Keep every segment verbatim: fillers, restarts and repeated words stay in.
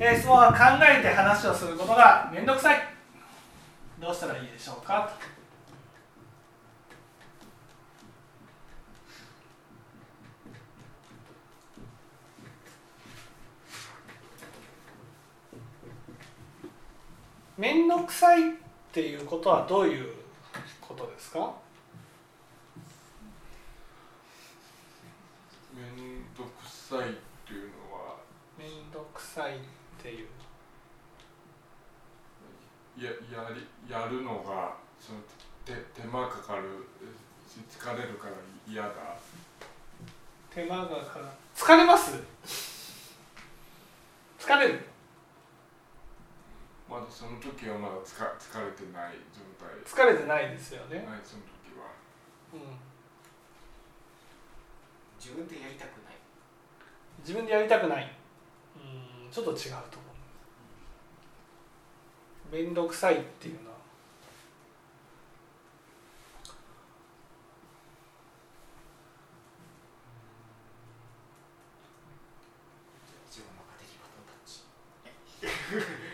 えー、質問は考えて話をすることがめんどくさい。どうしたらいいでしょうか。めんどくさいっていうことはどういうことですか。めんどくさいっていうのはめんどくさいっていうや, や, りやるのがその 手, 手間かかる疲れるから嫌だ。手間がかかる疲れます疲れるまだその時はまだつか疲れてない状態。疲れてないですよね。はい、その時は、うん、自分でやりたくない自分でやりたくない、うん、ちょっと違うと思う。めんどくさいっていうのは自分の勝手にバトンタッチ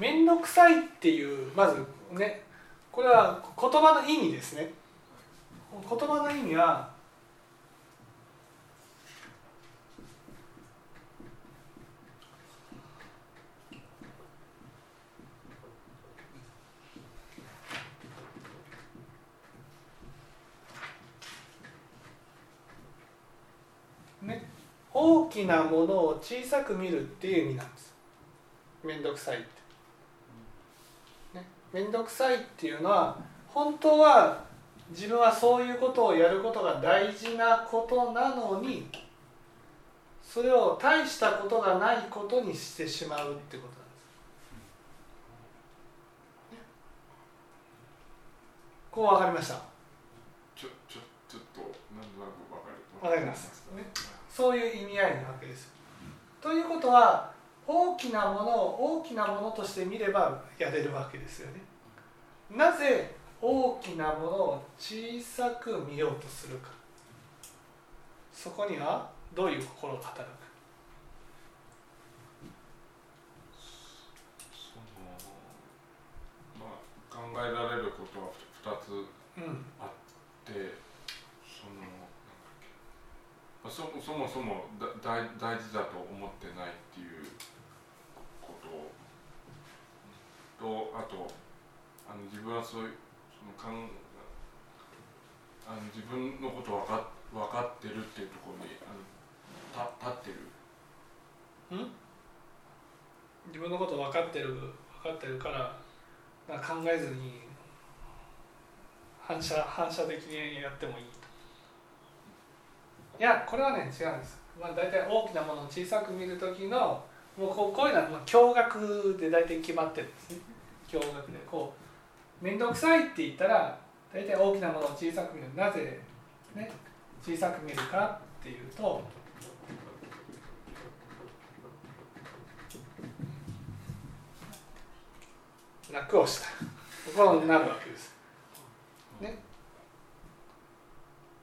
めんどくさいっていうまずねこれは言葉の意味ですね。言葉の意味は大きなものを小さく見るっていう意味なんです。めんどくさいって、ね、めんどくさいっていうのは本当は自分はそういうことをやることが大事なことなのにそれを大したことがないことにしてしまうってことなんです、ね、こう分かりました。ちょ、ちょ、ちょっと何となく分かる分かりますね。そういう意味合いなわけです。ということは大きなものを大きなものとして見ればやれるわけですよね。なぜ大きなものを小さく見ようとするか。そこにはどういう心が働く。その、まあ、考えられることはふたつあって、うん、そのそ, そもそもだだ大事だと思ってないっていうことと、あとあの自分はそういうそのかんあの自分のこと分 か, 分かってるっていうところにあのた立ってるん自分のこと分かってる分かってるからなんか考えずに反射反射的にやってもいい。いや、これはね、違うんです。まあ、大体大きなものを小さく見るときのもうこう、こういうのはまあ驚愕で大体決まってるんですね。驚愕でこう面倒くさいって言ったら大体大きなものを小さく見る。なぜ、ね、小さく見るかっていうと楽をしたことになるわけです、ね、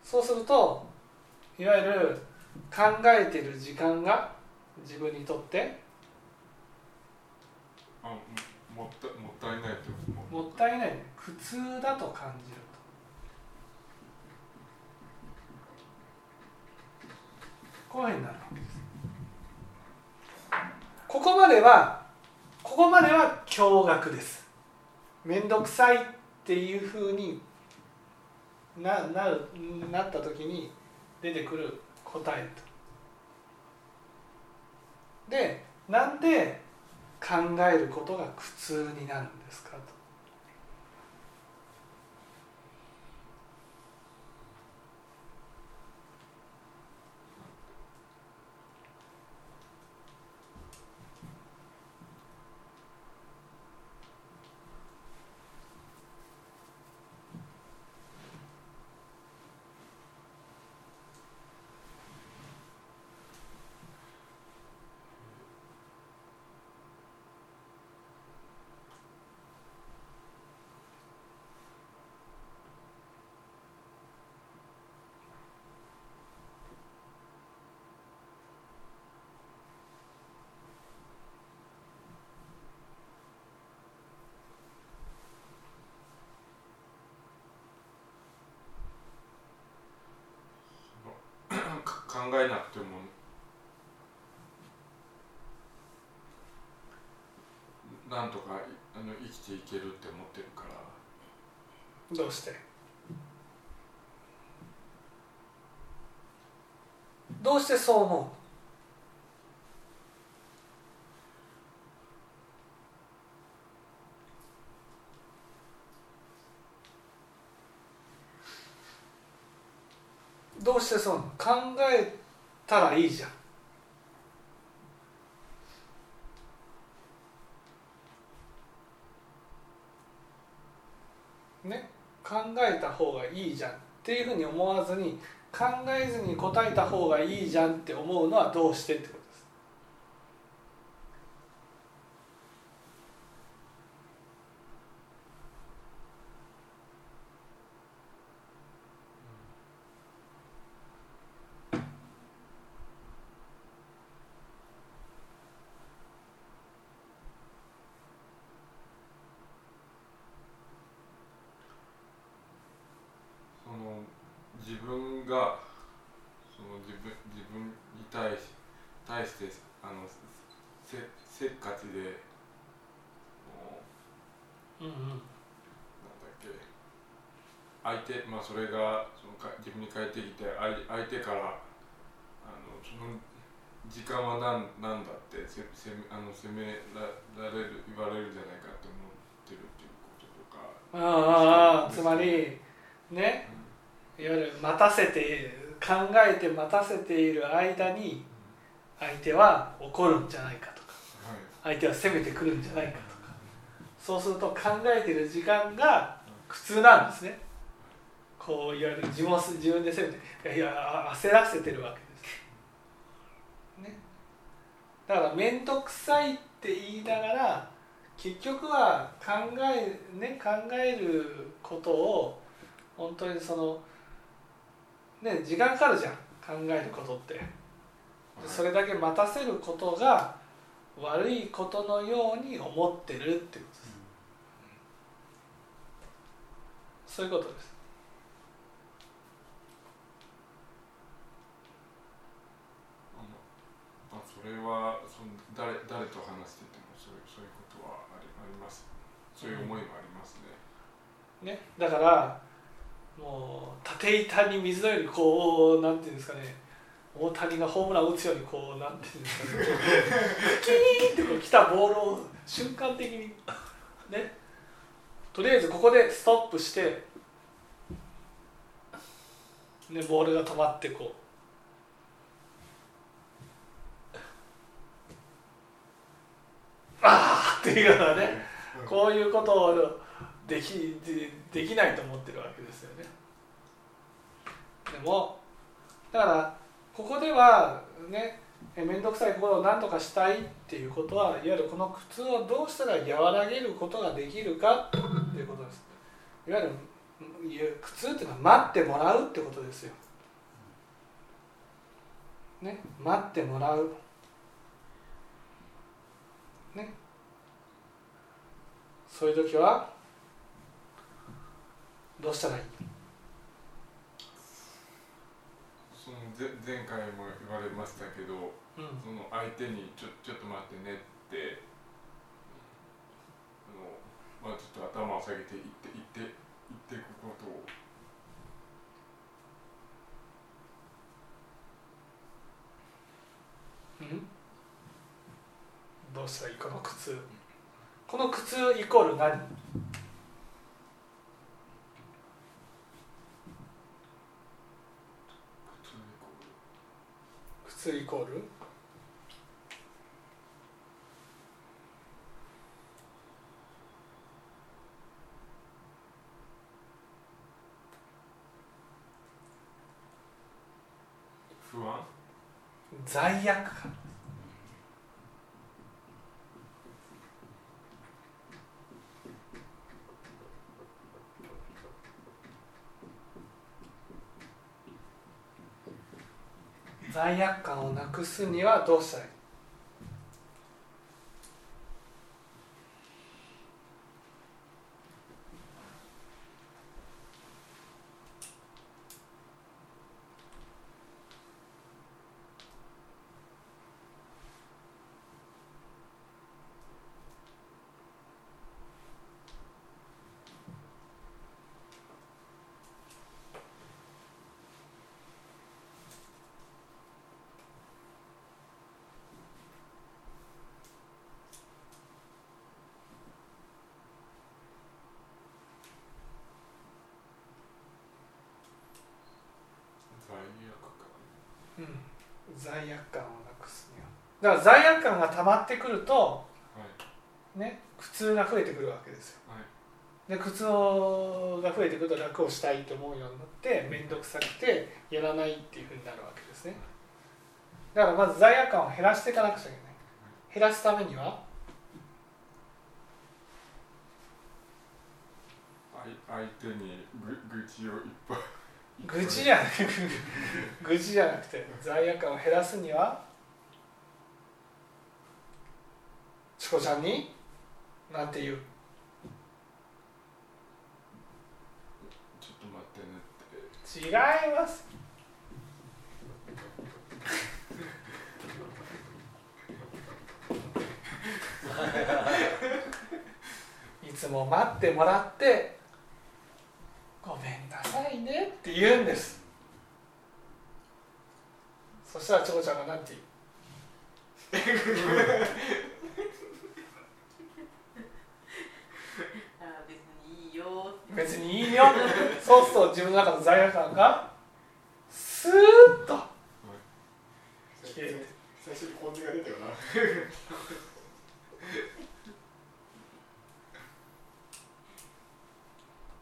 そうするといわゆる考えてる時間が自分にとってあ も, も, ったもったいないってこともったいない苦痛だと感じるとこういうふうになるわけです。ここまではここまでは驚愕です。めんどくさいっていうふうに な, な, るなった時に出てくる答えとで、なんで考えることが苦痛になるんですかと。えなくてもなんとかあの生きていけるって思ってるから。どうしてどうしてそう思う？どうしてそう考えたらいいじゃん。ね、考えた方がいいじゃんっていうふうに思わずに、考えずに答えた方がいいじゃんって思うのはどうしてってことです。自分がその自分、自分に対し、対してあのせ、せっかちで、うんうん、なんだっけ、相手、まあそれがその自分に返ってきて、相、相手からあのその時間はなん、なんだってせ、せ、あの責められる、言われるんじゃないかと思ってるっていうこととか。ああ、つまりね。うん、いわゆる待たせている、考えて待たせている間に相手は怒るんじゃないかとか、相手は攻めてくるんじゃないかとか、そうすると考えている時間が苦痛なんですね。こういわゆる自分自分で攻めて、いや焦らせてるわけですね。だから面倒くさいって言いながら結局は考えね考えることを本当にそのね、時間かかるじゃん、考えることって。それだけ待たせることが悪いことのように思ってるってことです、うん、そういうことです。あの、まあ、それはその 誰, 誰と話しててもそ う, そういうことはあ り, ありますそういう思いもありますね、うん、ね。だからもう縦板に水のようにこうなんていうんですかね、大谷がホームラン打つようにこうなんていうんですかねキーンってこう来たボールを瞬間的にね、とりあえずここでストップして、ね、ボールが止まってこうああっていうようなね、こういうことをで き, で, できないと思ってるわけですよね。でもだからここではね、面倒くさいことを何とかしたいっていうことは、いわゆるこの苦痛をどうしたら和らげることができるかっていうことです。いわゆる苦痛っていうのは待ってもらうってことですよ、ね、待ってもらうね。そういう時はどうしたらいい？その前回も言われましたけど、うん、その相手にちょ、ちょっと待ってねって、あのまあ、ちょっと頭を下げていっていっていっていくことを。うん？どうしたらいい？この苦痛。この苦痛イコール何？イコール不安、罪悪感。罪悪感をなくすにはどうしたらいい？うん、罪悪感をなくすにはだから罪悪感が溜まってくると、はいね、苦痛が増えてくるわけですよ、はい、で苦痛が増えてくると楽をしたいと思うようになって面倒くさくてやらないっていうふうになるわけですね。だからまず罪悪感を減らしていかなくちゃいけない。減らすためには相手に 愚, 愚痴をいっぱい愚痴じゃなくて愚痴じゃなくて罪悪感を減らすにはチコちゃんになんて言う？ちょっと待ってねって違います。いつも待ってもらってごめんなさいねって言うんです。そしたらチョコちゃんが何て言う？別にいいよ別にいいよそうすると自分の中の罪悪感がスーッと消えて最初にポン酢が出たよな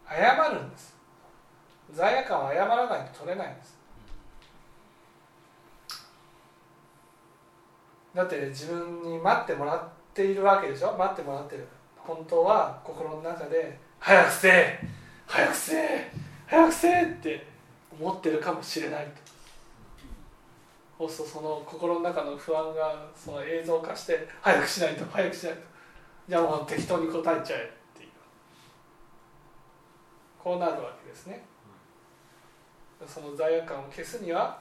謝るんです。罪悪感は謝らないと取れないんです。だって自分に待ってもらっているわけでしょ。待ってもらってる。本当は心の中で早くせえ早くせえ早くせえって思ってるかもしれないと。そうするとその心の中の不安がその映像化して早くしないと早くしないとじゃあもう適当に答えちゃえこうなるわけですね。その罪悪感を消すには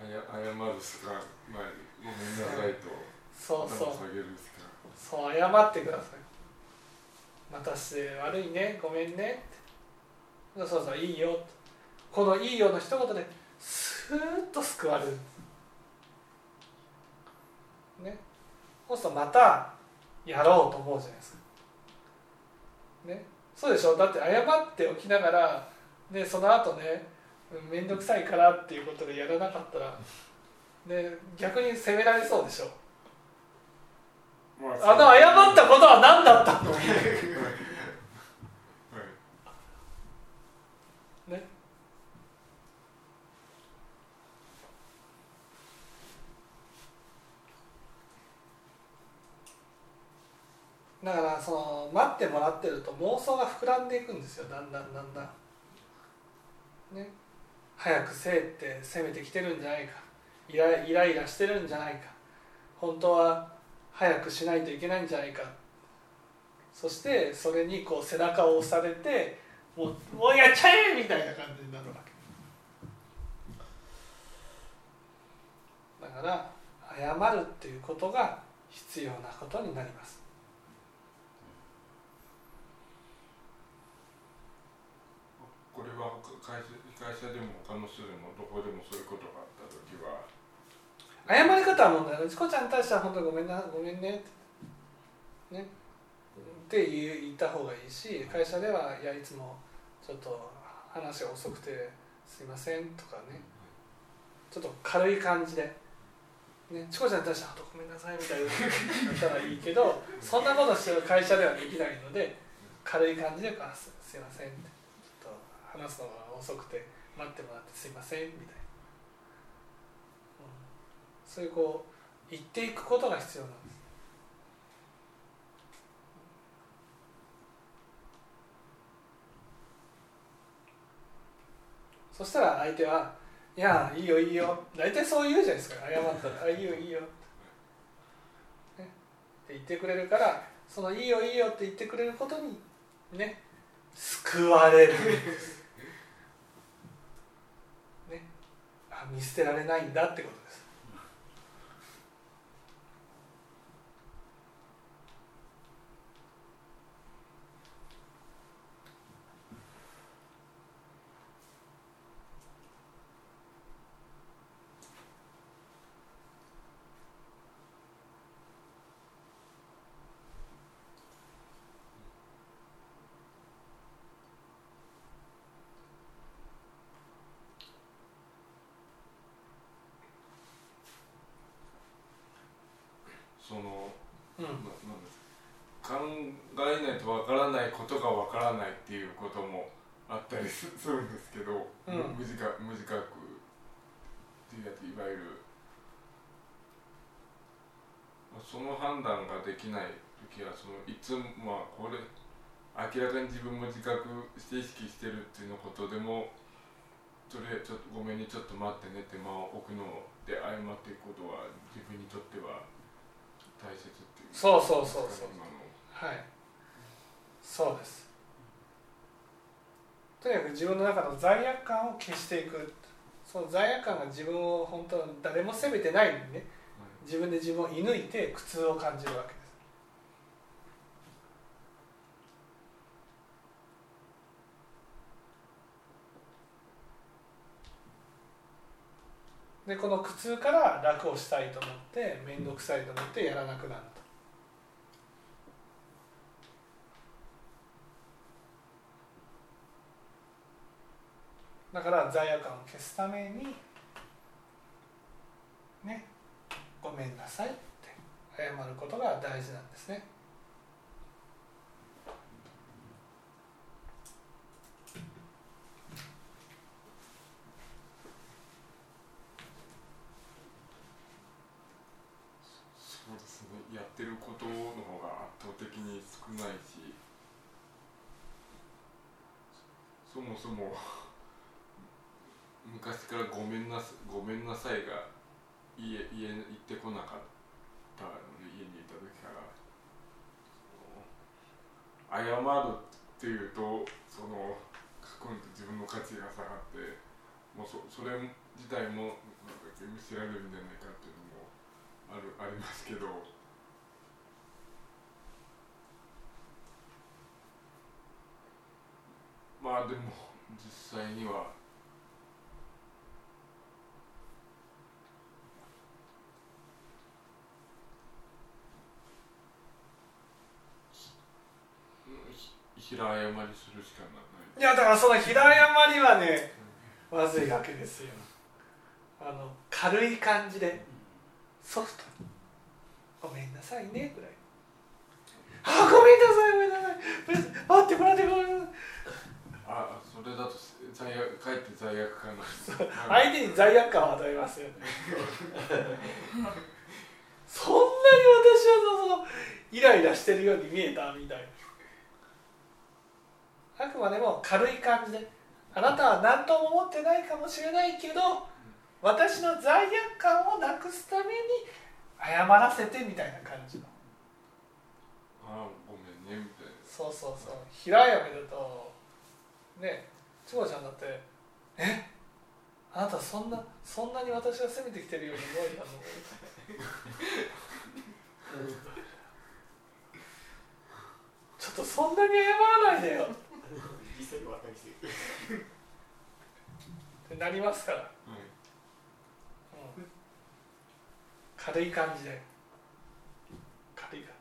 あや謝るしかない。ごめんなさいとそうそう下げるしかそう謝ってください。待たせて悪いねごめんねそうそういいよこのいいよの一言でスーッと救われるね。そうするとまたやろうと思うじゃないですかね、そうでしょ。だって謝っておきながら、ね、その後ね面倒くさいからっていうことでやらなかったら、ね、逆に責められそうでしょ、まあ、あの謝ったことは何だったのね。だからその待ってもらってると妄想が膨らんでいくんですよ。だんだんだんだん、ね、早くせえって攻めてきてるんじゃないかイライライラしてるんじゃないか本当は早くしないといけないんじゃないか。そしてそれにこう背中を押されてもう、もうやっちゃえみたいな感じになるわけだから謝るっていうことが必要なことになります。これは会社でも他の人でもどこでもそういうことがあったときは謝り方は問題ない。チコちゃんに対しては本当にごめんなごめんねって、ね、って言った方がいいし会社ではいやいつもちょっと話が遅くてすいませんとかねちょっと軽い感じで、ね、チコちゃんに対してはごめんなさいみたいなったらいいけどそんなことしてる会社ではできないので軽い感じであすいませんって話すのが遅くて待ってもらってすいませんみたいな、うん、そういうこう言っていくことが必要なんです。そしたら相手はいやいいよいいよ大体そう言うじゃないですか謝ったらあいいよいいよって、ね、って言ってくれるからそのいいよいいよって言ってくれることにね救われるね、あ、見捨てられないんだってことです。その、うん、なん考えないとわからないことがわからないっていうこともあったりするんですけど、うん、無自覚、無自覚っていうやつ、いわゆるその判断ができないときはそのいつも、まあ、これ明らかに自分も自覚して意識してるっていうのことでもそれちょっとごめんねちょっと待ってねって間を置くので謝っていくことは自分にとっては大切っていう。そうそうそうそう。はい。そうです。とにかく自分の中の罪悪感を消していく。その罪悪感が自分を本当誰も責めてないのにね、はい、自分で自分を射抜いて苦痛を感じるわけです。でこの苦痛から楽をしたいと思って面倒くさいと思ってやらなくなると。だから罪悪感を消すためにね、ごめんなさいって謝ることが大事なんですね。やってることの方が圧倒的に少ないし、そもそも昔からごめんなさい、ごめんなさいが家、家に行ってこなかったので、家にいた時から謝るっていうとその過去に自分の価値が下がって、もう そ, それ自体もなんか見せられるんじゃないかっていうのもある、ありますけど。まあでも実際には平謝りするしかない。いやだからその平謝りはね、まずいわけですよ。あの軽い感じでソフトにごめんなさいねぐらい。あごめんなさいごめんなさい。待ってもらってごめんなさい。あそれだと罪悪かえって罪悪感が相手に罪悪感を与えますよねそんなに私はそのイライラしてるように見えたみたいな。あくまでも軽い感じであなたは何とも思ってないかもしれないけど私の罪悪感をなくすために謝らせてみたいな感じの。あごめんねみたいな。そうそうそう。平謝りだとね、ちこちゃんだってえあなたそんなそんなに私が責めてきてるように思えたのちょっとそんなに謝らないでよ実際に渡りしてるってなりますから、うんうん、軽い感じで軽い感じ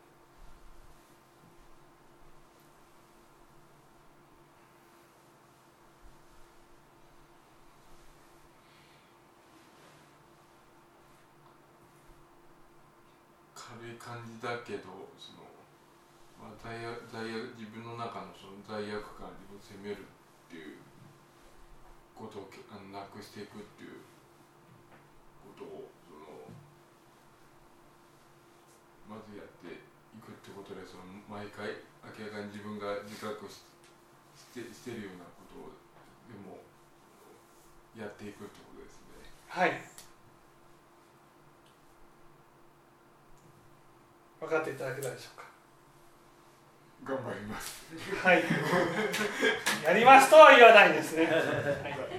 感じだけど、そのまあ、罪悪罪悪自分の中のその罪悪感を自分を責めるっていうことをあのなくしていくっていうことをそのまずやっていくってことで、その毎回明らかに自分が自覚し て, してるようなことをでもやっていくってことですね。はい。分かっていただけたでしょうか。頑張ります。はい。やりますとは言わないですね。はい